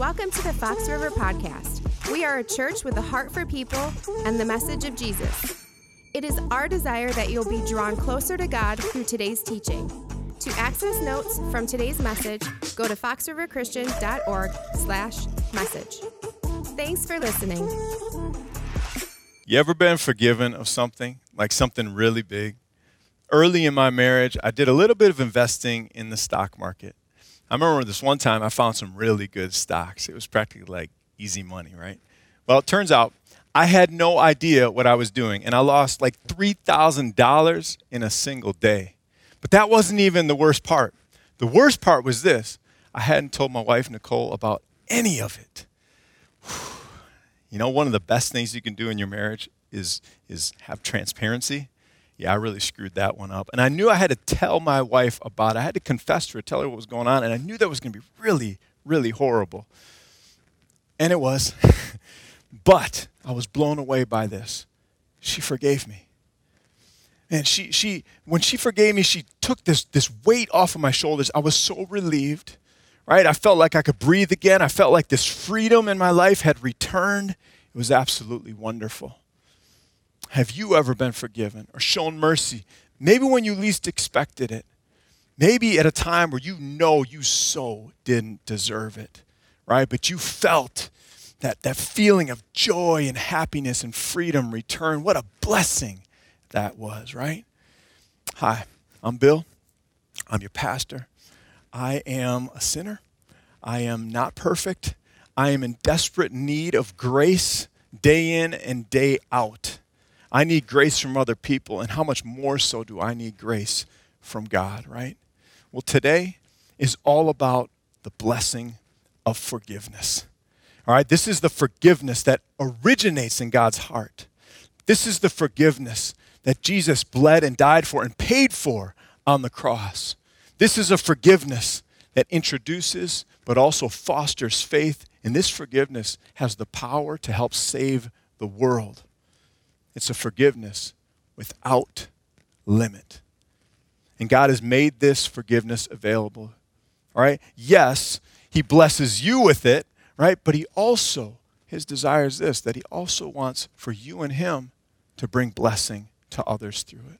Welcome to the Fox River Podcast. We are a church with a heart for people and the message of Jesus. It is our desire that you'll be drawn closer to God through today's teaching. To access notes from today's message, go to foxriverchristian.org/message. Thanks for listening. You ever been forgiven of something, like something really big? Early in my marriage, I did a little bit of investing in the stock market. I remember this one time I found some really good stocks. It was practically like easy money, right? Well, it turns out I had no idea what I was doing, and I lost like $3,000 in a single day. But that wasn't even the worst part. The worst part was this. I hadn't told my wife, Nicole, about any of it. You know, one of the best things you can do in your marriage is have transparency. Yeah, I really screwed that one up. And I knew I had to tell my wife about it. I had to confess to her, tell her what was going on. And I knew that was going to be really, really horrible. And it was. But I was blown away by this. She forgave me. And she when she forgave me, she took this weight off of my shoulders. I was so relieved, right? I felt like I could breathe again. I felt like this freedom in my life had returned. It was absolutely wonderful. Have you ever been forgiven or shown mercy? Maybe when you least expected it. Maybe at a time where you know you so didn't deserve it, right? But you felt that feeling of joy and happiness and freedom return. What a blessing that was, right? Hi, I'm Bill. I'm your pastor. I am a sinner. I am not perfect. I am in desperate need of grace day in and day out. I need grace from other people, and how much more so do I need grace from God, right? Well, today is all about the blessing of forgiveness, all right? This is the forgiveness that originates in God's heart. This is the forgiveness that Jesus bled and died for and paid for on the cross. This is a forgiveness that introduces but also fosters faith, and this forgiveness has the power to help save the world. It's a forgiveness without limit. And God has made this forgiveness available, all right? Yes, he blesses you with it, right? But he also, his desire is this, that he also wants for you and him to bring blessing to others through it.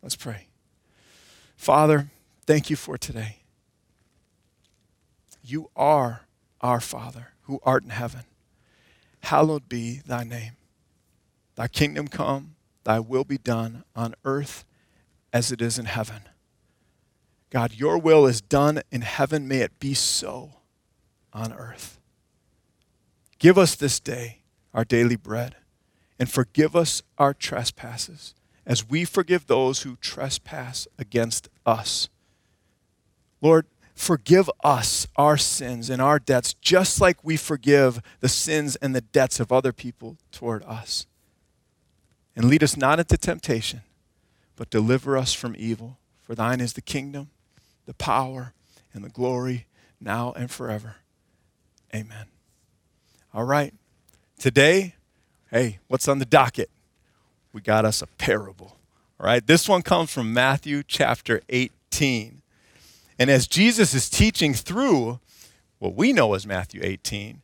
Let's pray. Father, thank you for today. You are our Father who art in heaven. Hallowed be thy name. Thy kingdom come, thy will be done on earth as it is in heaven. God, your will is done in heaven. May it be so on earth. Give us this day our daily bread, and forgive us our trespasses as we forgive those who trespass against us. Lord, forgive us our sins and our debts, just like we forgive the sins and the debts of other people toward us. And lead us not into temptation, but deliver us from evil. For thine is the kingdom, the power, and the glory, now and forever. Amen. All right. Today, hey, what's on the docket? We got us a parable. All right. This one comes from Matthew chapter 18. And as Jesus is teaching through what we know as Matthew 18,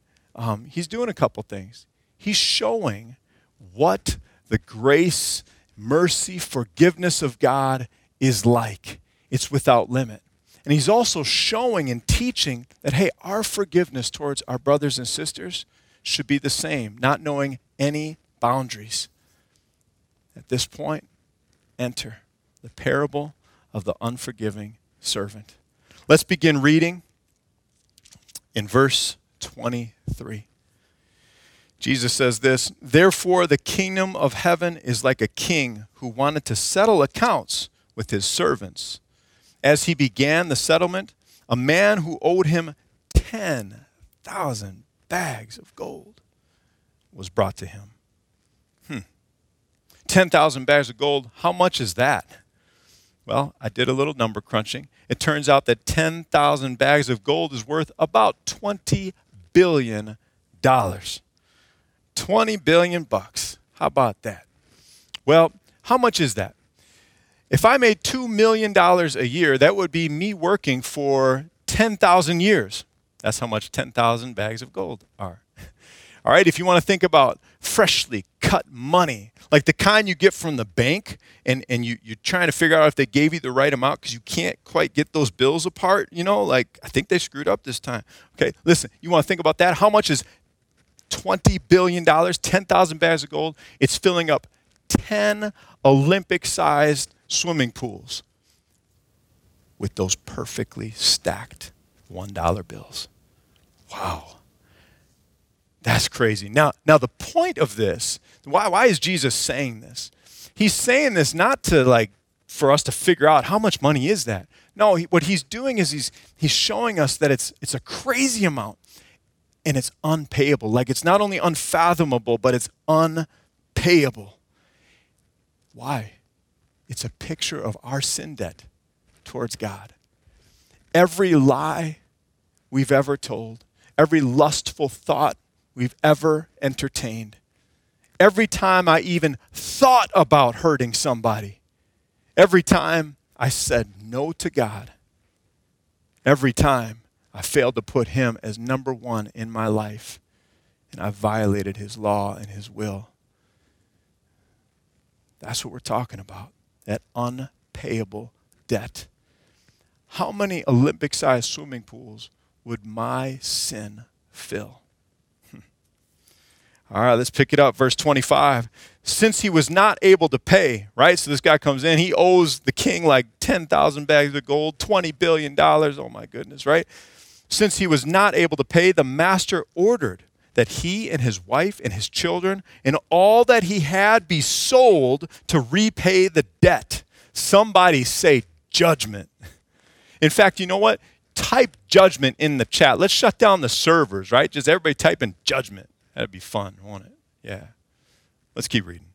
he's doing a couple things. He's showing what the grace, mercy, forgiveness of God is like. It's without limit. And he's also showing and teaching that, hey, our forgiveness towards our brothers and sisters should be the same, not knowing any boundaries. At this point, enter the parable of the unforgiving servant. Let's begin reading in verse 23. Jesus says this, "Therefore the kingdom of heaven is like a king who wanted to settle accounts with his servants. As he began the settlement, a man who owed him 10,000 bags of gold was brought to him." 10,000 bags of gold, how much is that? Well, I did a little number crunching. It turns out that 10,000 bags of gold is worth about $20 billion. $20 billion. How about that? Well, how much is that? If I made $2 million a year, that would be me working for 10,000 years. That's how much 10,000 bags of gold are. All right, if you want to think about freshly cut money, like the kind you get from the bank and you're trying to figure out if they gave you the right amount because you can't quite get those bills apart, you know, like I think they screwed up this time. Okay, listen, you want to think about that? How much is $20 billion, 10,000 bags of gold? It's filling up 10 Olympic-sized swimming pools with those perfectly stacked $1 bills. Wow. That's crazy. Now the point of this, why is Jesus saying this? He's saying this not to for us to figure out how much money is that. No, what he's doing is he's showing us that it's a crazy amount and it's unpayable. Like it's not only unfathomable, but it's unpayable. Why? It's a picture of our sin debt towards God. Every lie we've ever told, every lustful thought we've ever entertained. Every time I even thought about hurting somebody. Every time I said no to God. Every time I failed to put him as number one in my life. And I violated his law and his will. That's what we're talking about. That unpayable debt. How many Olympic-sized swimming pools would my sin fill? All right, let's pick it up. Verse 25. Since he was not able to pay, right? So this guy comes in. He owes the king 10,000 bags of gold, $20 billion. Oh, my goodness, right? Since he was not able to pay, the master ordered that he and his wife and his children and all that he had be sold to repay the debt. Somebody say judgment. In fact, you know what? Type judgment in the chat. Let's shut down the servers, right? Just everybody type in judgment. That'd be fun, won't it? Yeah. Let's keep reading.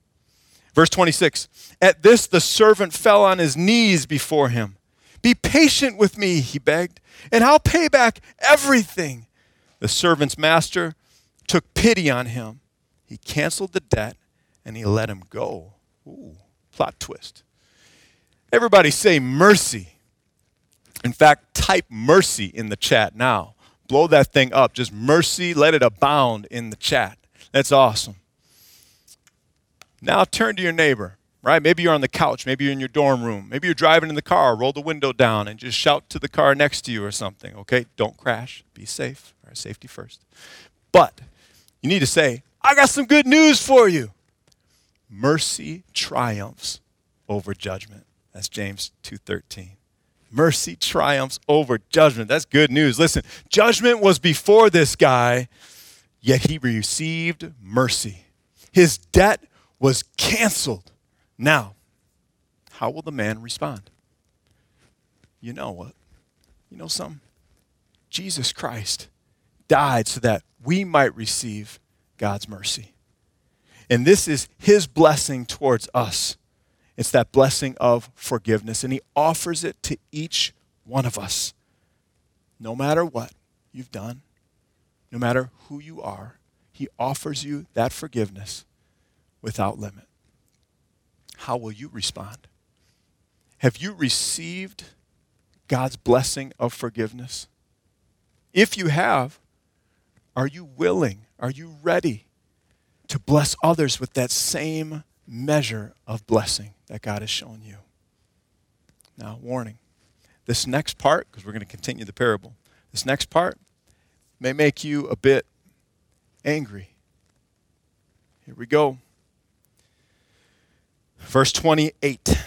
Verse 26. At this, the servant fell on his knees before him. Be patient with me, he begged, and I'll pay back everything. The servant's master took pity on him. He canceled the debt and he let him go. Ooh, plot twist. Everybody say mercy. In fact, type mercy in the chat now. Blow that thing up. Just mercy, let it abound in the chat. That's awesome. Now turn to your neighbor, right? Maybe you're on the couch. Maybe you're in your dorm room. Maybe you're driving in the car. Roll the window down and just shout to the car next to you or something, okay? Don't crash. Be safe. All right, safety first. But you need to say, I got some good news for you. Mercy triumphs over judgment. That's James 2:13. Mercy triumphs over judgment. That's good news. Listen, judgment was before this guy, yet he received mercy. His debt was canceled. Now, how will the man respond? You know what? You know something? Jesus Christ died so that we might receive God's mercy. And this is his blessing towards us. It's that blessing of forgiveness, and he offers it to each one of us. No matter what you've done, no matter who you are, he offers you that forgiveness without limit. How will you respond? Have you received God's blessing of forgiveness? If you have, are you willing, are you ready to bless others with that same measure of blessing that God has shown you? Now, warning, this next part, because we're going to continue the parable, this next part may make you a bit angry. Here we go. Verse 28.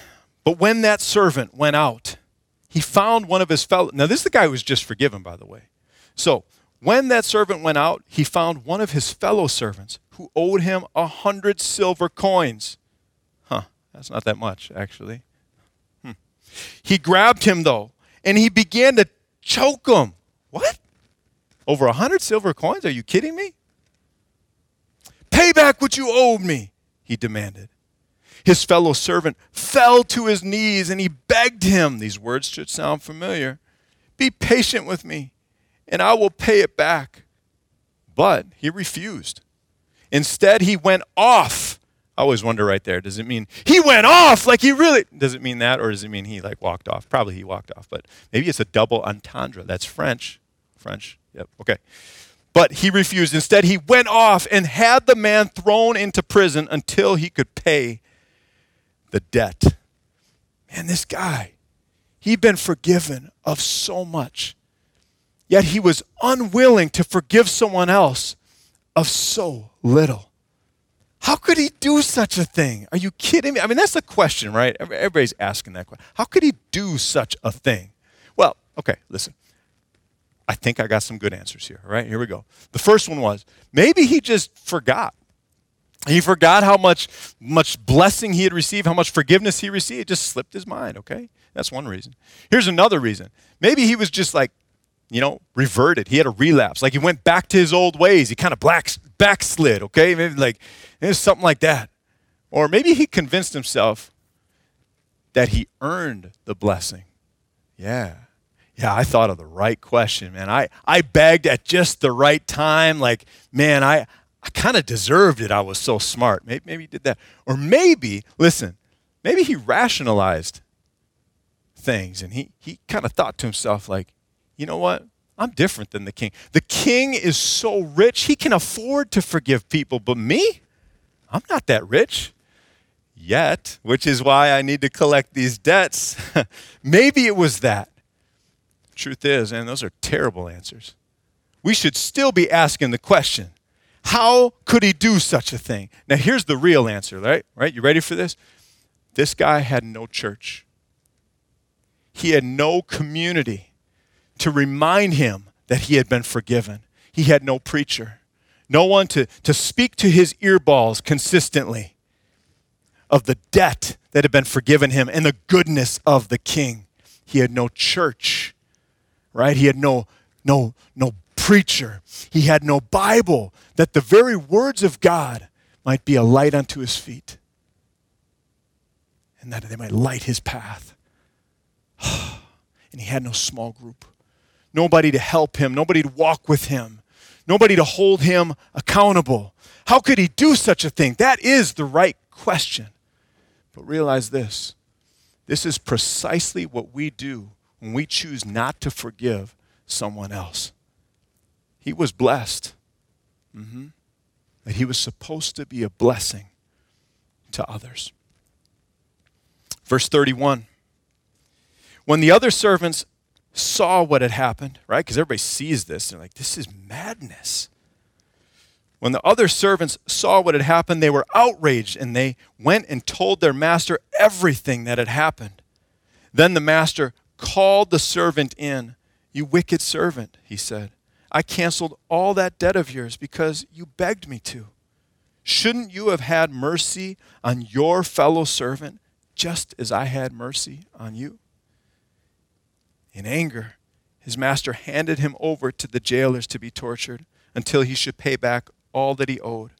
But when that servant went out, he found one of his fellow. Now, this is the guy who was just forgiven, by the way. So, when that servant went out, he found one of his fellow servants who owed him 100 silver coins. That's not that much, actually. He grabbed him, though, and he began to choke him. What? Over 100 silver coins? Are you kidding me? Pay back what you owed me, he demanded. His fellow servant fell to his knees, and he begged him. These words should sound familiar. Be patient with me, and I will pay it back. But he refused. Instead, he went off. I always wonder right there, does it mean he went off like he really, does it mean that, or does it mean he walked off? Probably he walked off, but maybe it's a double entendre. That's French French. Yep, okay. But he refused. Instead, he went off and had the man thrown into prison until he could pay the debt. Man, this guy, he'd been forgiven of so much. Yet he was unwilling to forgive someone else of so little. How could he do such a thing? Are you kidding me? I mean, that's the question, right? Everybody's asking that question. How could he do such a thing? Well, okay, listen. I think I got some good answers here, all right? Here we go. The first one was, maybe he just forgot. He forgot how much blessing he had received, how much forgiveness he received. It just slipped his mind, okay? That's one reason. Here's another reason. Maybe he was just like, you know, reverted. He had a relapse. Like he went back to his old ways. He kind of backslid, okay? Maybe like, it was something like that. Or maybe he convinced himself that he earned the blessing. Yeah. Yeah, I thought of the right question, man. I begged at just the right time. Like, man, I kind of deserved it. I was so smart. Maybe he did that. Or maybe, listen, maybe he rationalized things and he kind of thought to himself like, you know what? I'm different than the king. The king is so rich, he can afford to forgive people. But me, I'm not that rich yet, which is why I need to collect these debts. Maybe it was that. Truth is, and those are terrible answers. We should still be asking the question, how could he do such a thing? Now, here's the real answer, right? You ready for this? This guy had no church. He had no community to remind him that he had been forgiven. He had no preacher, no one to speak to his earballs consistently of the debt that had been forgiven him and the goodness of the king. He had no church, right? He had no preacher. He had no Bible, that the very words of God might be a light unto his feet and that they might light his path. And he had no small group. Nobody to help him, nobody to walk with him, nobody to hold him accountable. How could he do such a thing? That is the right question. But realize this. This is precisely what we do when we choose not to forgive someone else. He was blessed. That he was supposed to be a blessing to others. Verse 31. When the other servants saw what had happened, right? Because everybody sees this. They're like, this is madness. When the other servants saw what had happened, they were outraged and they went and told their master everything that had happened. Then the master called the servant in. You wicked servant, he said. I canceled all that debt of yours because you begged me to. Shouldn't you have had mercy on your fellow servant just as I had mercy on you? In anger, his master handed him over to the jailers to be tortured until he should pay back all that he owed.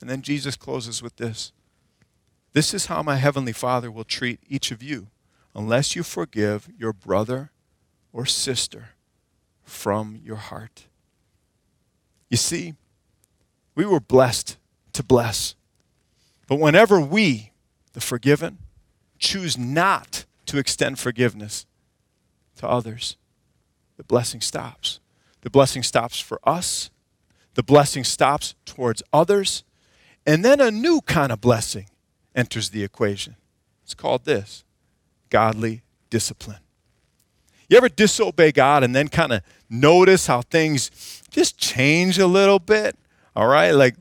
And then Jesus closes with this. This is how my heavenly Father will treat each of you unless you forgive your brother or sister from your heart. You see, we were blessed to bless. But whenever we, the forgiven, choose not to extend forgiveness to others, the blessing stops. The blessing stops for us. The blessing stops towards others. And then a new kind of blessing enters the equation. It's called this, godly discipline. You ever disobey God and then kind of notice how things just change a little bit? All right, like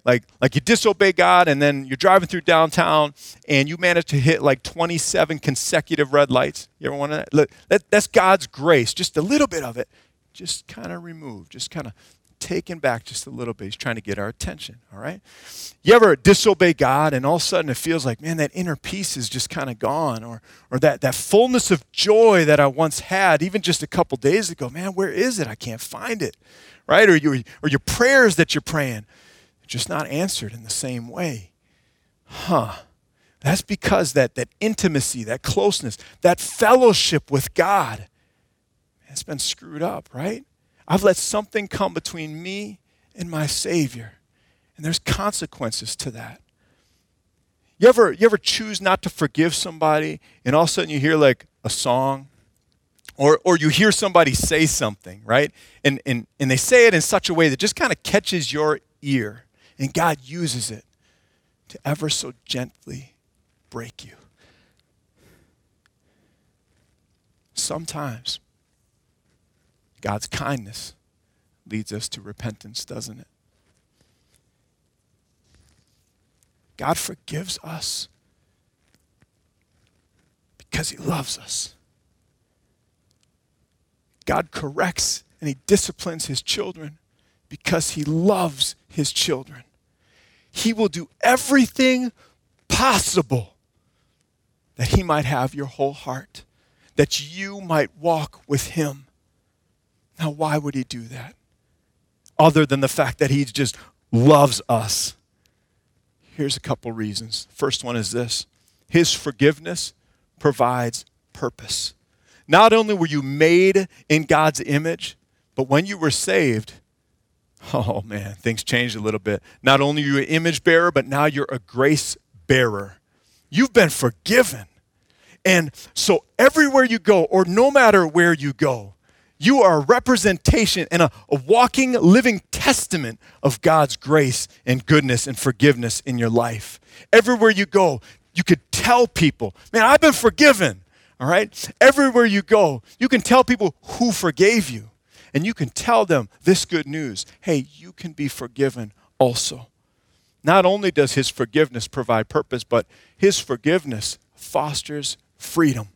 you disobey God and then you're driving through downtown and you manage to hit like 27 consecutive red lights. You ever want to? Look, that's God's grace, just a little bit of it, just kind of removed, just kind of taken back just a little bit. He's trying to get our attention, all right? You ever disobey God and all of a sudden it feels like, man, that inner peace is just kind of gone, or that fullness of joy that I once had even just a couple days ago, man, where is it? I can't find it, right? Or your prayers that you're praying, just not answered in the same way. That's because that intimacy, that closeness, that fellowship with God, it's been screwed up, right? I've let something come between me and my Savior, and there's consequences to that. You ever choose not to forgive somebody, and all of a sudden you hear like a song Or you hear somebody say something, right? And they say it in such a way that just kind of catches your ear. And God uses it to ever so gently break you. Sometimes God's kindness leads us to repentance, doesn't it? God forgives us because he loves us. God corrects and he disciplines his children because he loves his children. He will do everything possible that he might have your whole heart, that you might walk with him. Now, why would he do that? Other than the fact that he just loves us. Here's a couple reasons. First one is this. His forgiveness provides purpose. Not only were you made in God's image, but when you were saved, oh man, things changed a little bit. Not only are you an image bearer, but now you're a grace bearer. You've been forgiven. And so everywhere you go, or no matter where you go, you are a representation and a walking, living testament of God's grace and goodness and forgiveness in your life. Everywhere you go, you could tell people, man, I've been forgiven. All right? Everywhere you go, you can tell people who forgave you. And you can tell them this good news. Hey, you can be forgiven also. Not only does his forgiveness provide purpose, but his forgiveness fosters freedom.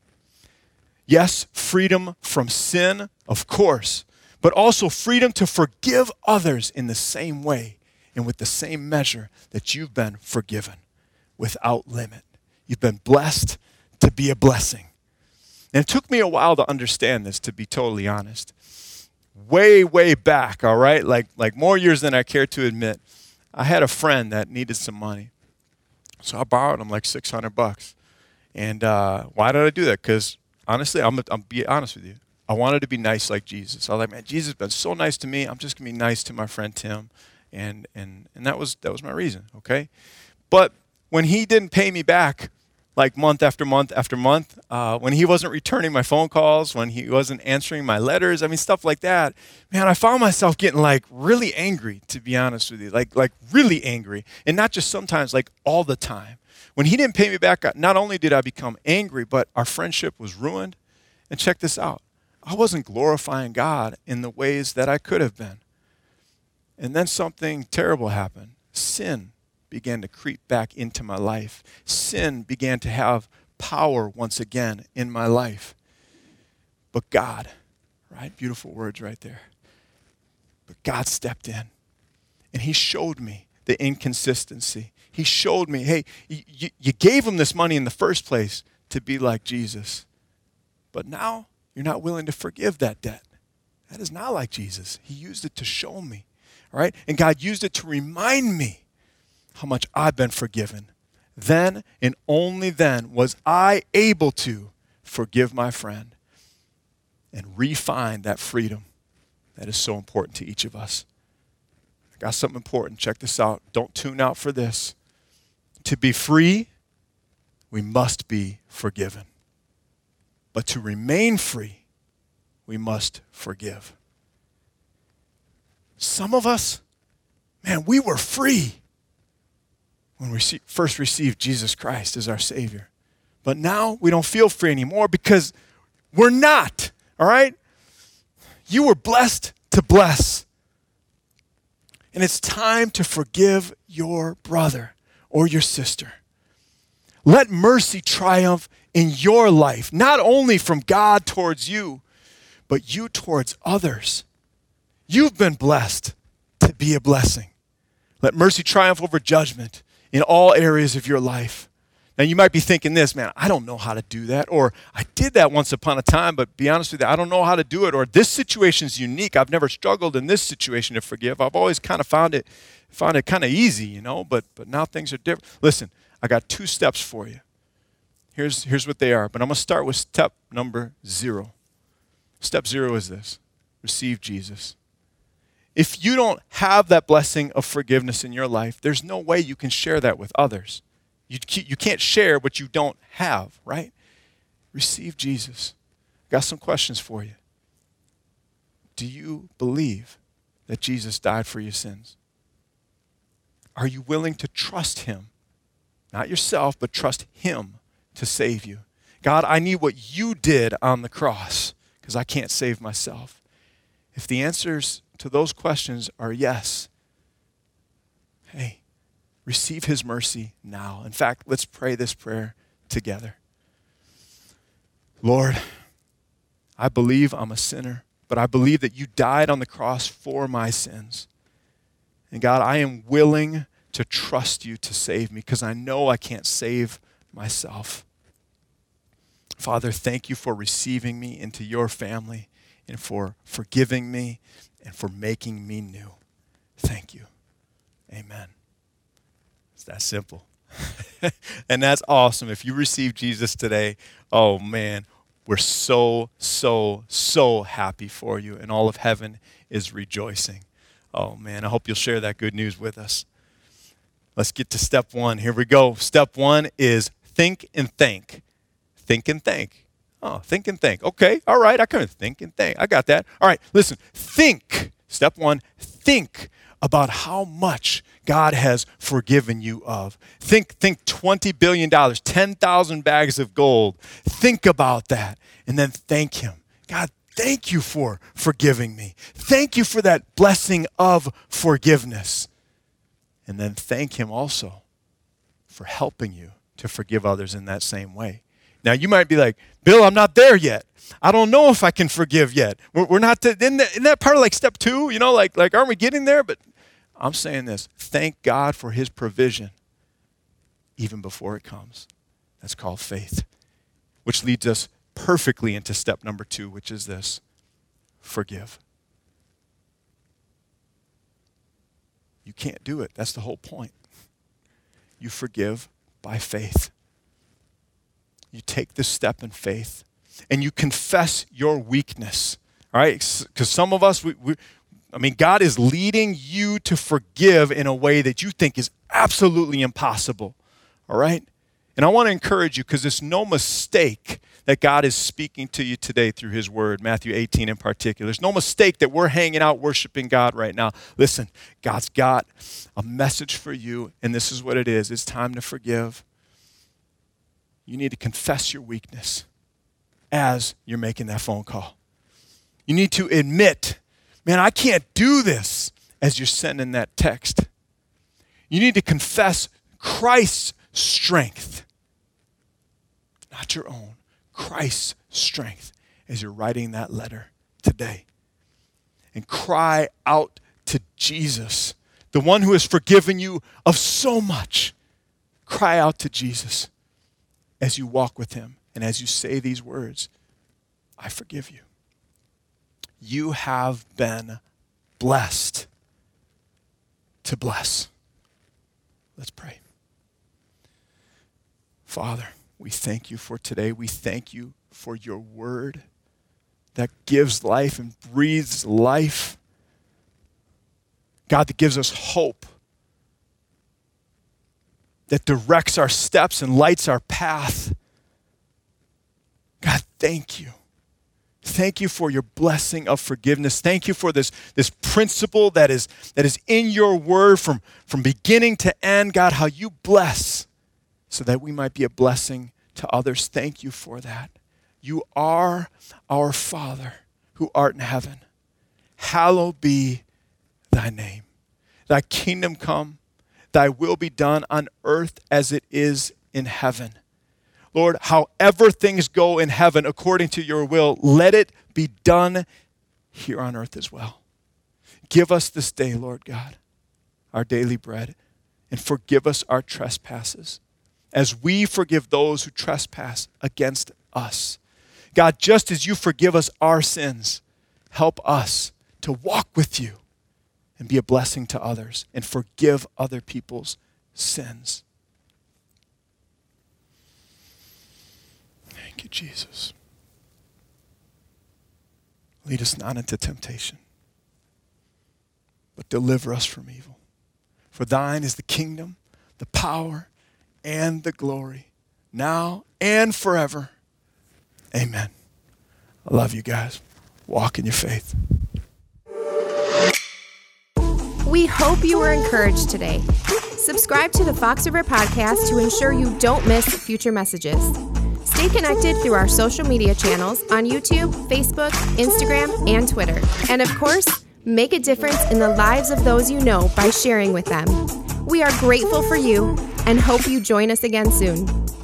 Yes, freedom from sin, of course, but also freedom to forgive others in the same way and with the same measure that you've been forgiven without limit. You've been blessed to be a blessing. And it took me a while to understand this, to be totally honest. Way back, all right? Like more years than I care to admit, I had a friend that needed some money. So I borrowed him like $600. And why did I do that? Because honestly, I'm be honest with you. I wanted to be nice like Jesus. I was like, man, Jesus has been so nice to me. I'm just going to be nice to my friend Tim. And that was my reason, okay? But when he didn't pay me back, like month after month after month, when he wasn't returning my phone calls, when he wasn't answering my letters, I mean, stuff like that, man, I found myself getting like really angry, to be honest with you, like really angry. And not just sometimes, like all the time. When he didn't pay me back, not only did I become angry, but our friendship was ruined. And check this out. I wasn't glorifying God in the ways that I could have been. And then something terrible happened. Sin began to creep back into my life. Sin began to have power once again in my life. But God, right? Beautiful words right there. But God stepped in and he showed me the inconsistency. He showed me, hey, you gave him this money in the first place to be like Jesus. But now you're not willing to forgive that debt. That is not like Jesus. He used it to show me, all right? And God used it to remind me how much I've been forgiven. Then and only then was I able to forgive my friend and refine that freedom that is so important to each of us. I got something important. Check this out. Don't tune out for this. To be free, we must be forgiven. But to remain free, we must forgive. Some of us, man, we were free when we first received Jesus Christ as our Savior. But now we don't feel free anymore because we're not, all right? You were blessed to bless. And it's time to forgive your brother or your sister. Let mercy triumph in your life, not only from God towards you, but you towards others. You've been blessed to be a blessing. Let mercy triumph over judgment in all areas of your life. Now you might be thinking this, man, I don't know how to do that, or I did that once upon a time, but be honest with you, I don't know how to do it, or this situation's unique. I've never struggled in this situation to forgive. I've always kind of found it kind of easy, you know, but now things are different. Listen, I got 2 steps for you. Here's what they are, but I'm gonna start with step number 0. Step 0 is this: receive Jesus. If you don't have that blessing of forgiveness in your life, there's no way you can share that with others. You can't share what you don't have, right? Receive Jesus. Got some questions for you. Do you believe that Jesus died for your sins? Are you willing to trust him? Not yourself, but trust him to save you. God, I need what you did on the cross because I can't save myself. If the answers to those questions are yes, hey, receive his mercy now. In fact, let's pray this prayer together. Lord, I believe I'm a sinner, but I believe that you died on the cross for my sins. And God, I am willing to trust you to save me because I know I can't save myself. Father, thank you for receiving me into your family and for forgiving me and for making me new. Thank you. Amen. It's that simple. And that's awesome. If you receive Jesus today, oh man, we're so happy for you, and all of heaven is rejoicing. Oh man, I hope you'll share that good news with us. Let's get to step one. Here we go. Step one is think and thank. Think and thank. Oh, think and think. Okay, all right, I can think and think. I got that. All right, listen, think. Step one, think about how much God has forgiven you of. Think $20 billion, 10,000 bags of gold. Think about that and then thank him. God, thank you for forgiving me. Thank you for that blessing of forgiveness. And then thank him also for helping you to forgive others in that same way. Now, you might be like, Bill, I'm not there yet. I don't know if I can forgive yet. We're not, isn't that part of like step two? You know, like aren't we getting there? But I'm saying this, thank God for his provision even before it comes. That's called faith, which leads us perfectly into step number two, which is this, forgive. You can't do it. That's the whole point. You forgive by faith. You take this step in faith and you confess your weakness, all right? Because some of us, God is leading you to forgive in a way that you think is absolutely impossible, all right? And I want to encourage you because it's no mistake that God is speaking to you today through his word, Matthew 18 in particular. It's no mistake that we're hanging out worshiping God right now. Listen, God's got a message for you, and this is what it is. It's time to forgive. You need to confess your weakness as you're making that phone call. You need to admit, man, I can't do this as you're sending that text. You need to confess Christ's strength, not your own, Christ's strength as you're writing that letter today. And cry out to Jesus, the one who has forgiven you of so much. Cry out to Jesus as you walk with him and as you say these words, I forgive you. You have been blessed to bless. Let's pray. Father, we thank you for today. We thank you for your word that gives life and breathes life. God, that gives us hope, that directs our steps and lights our path. God, thank you. Thank you for your blessing of forgiveness. Thank you for this principle that is in your word from beginning to end. God, how you bless so that we might be a blessing to others. Thank you for that. You are our Father who art in heaven. Hallowed be thy name. Thy kingdom come. Thy will be done on earth as it is in heaven. Lord, however things go in heaven according to your will, let it be done here on earth as well. Give us this day, Lord God, our daily bread, and forgive us our trespasses as we forgive those who trespass against us. God, just as you forgive us our sins, help us to walk with you and be a blessing to others, and forgive other people's sins. Thank you, Jesus. Lead us not into temptation, but deliver us from evil. For thine is the kingdom, the power, and the glory, now and forever. Amen. I love you guys. Walk in your faith. We hope you were encouraged today. Subscribe to the Fox River podcast to ensure you don't miss future messages. Stay connected through our social media channels on YouTube, Facebook, Instagram, and Twitter. And of course, make a difference in the lives of those you know by sharing with them. We are grateful for you and hope you join us again soon.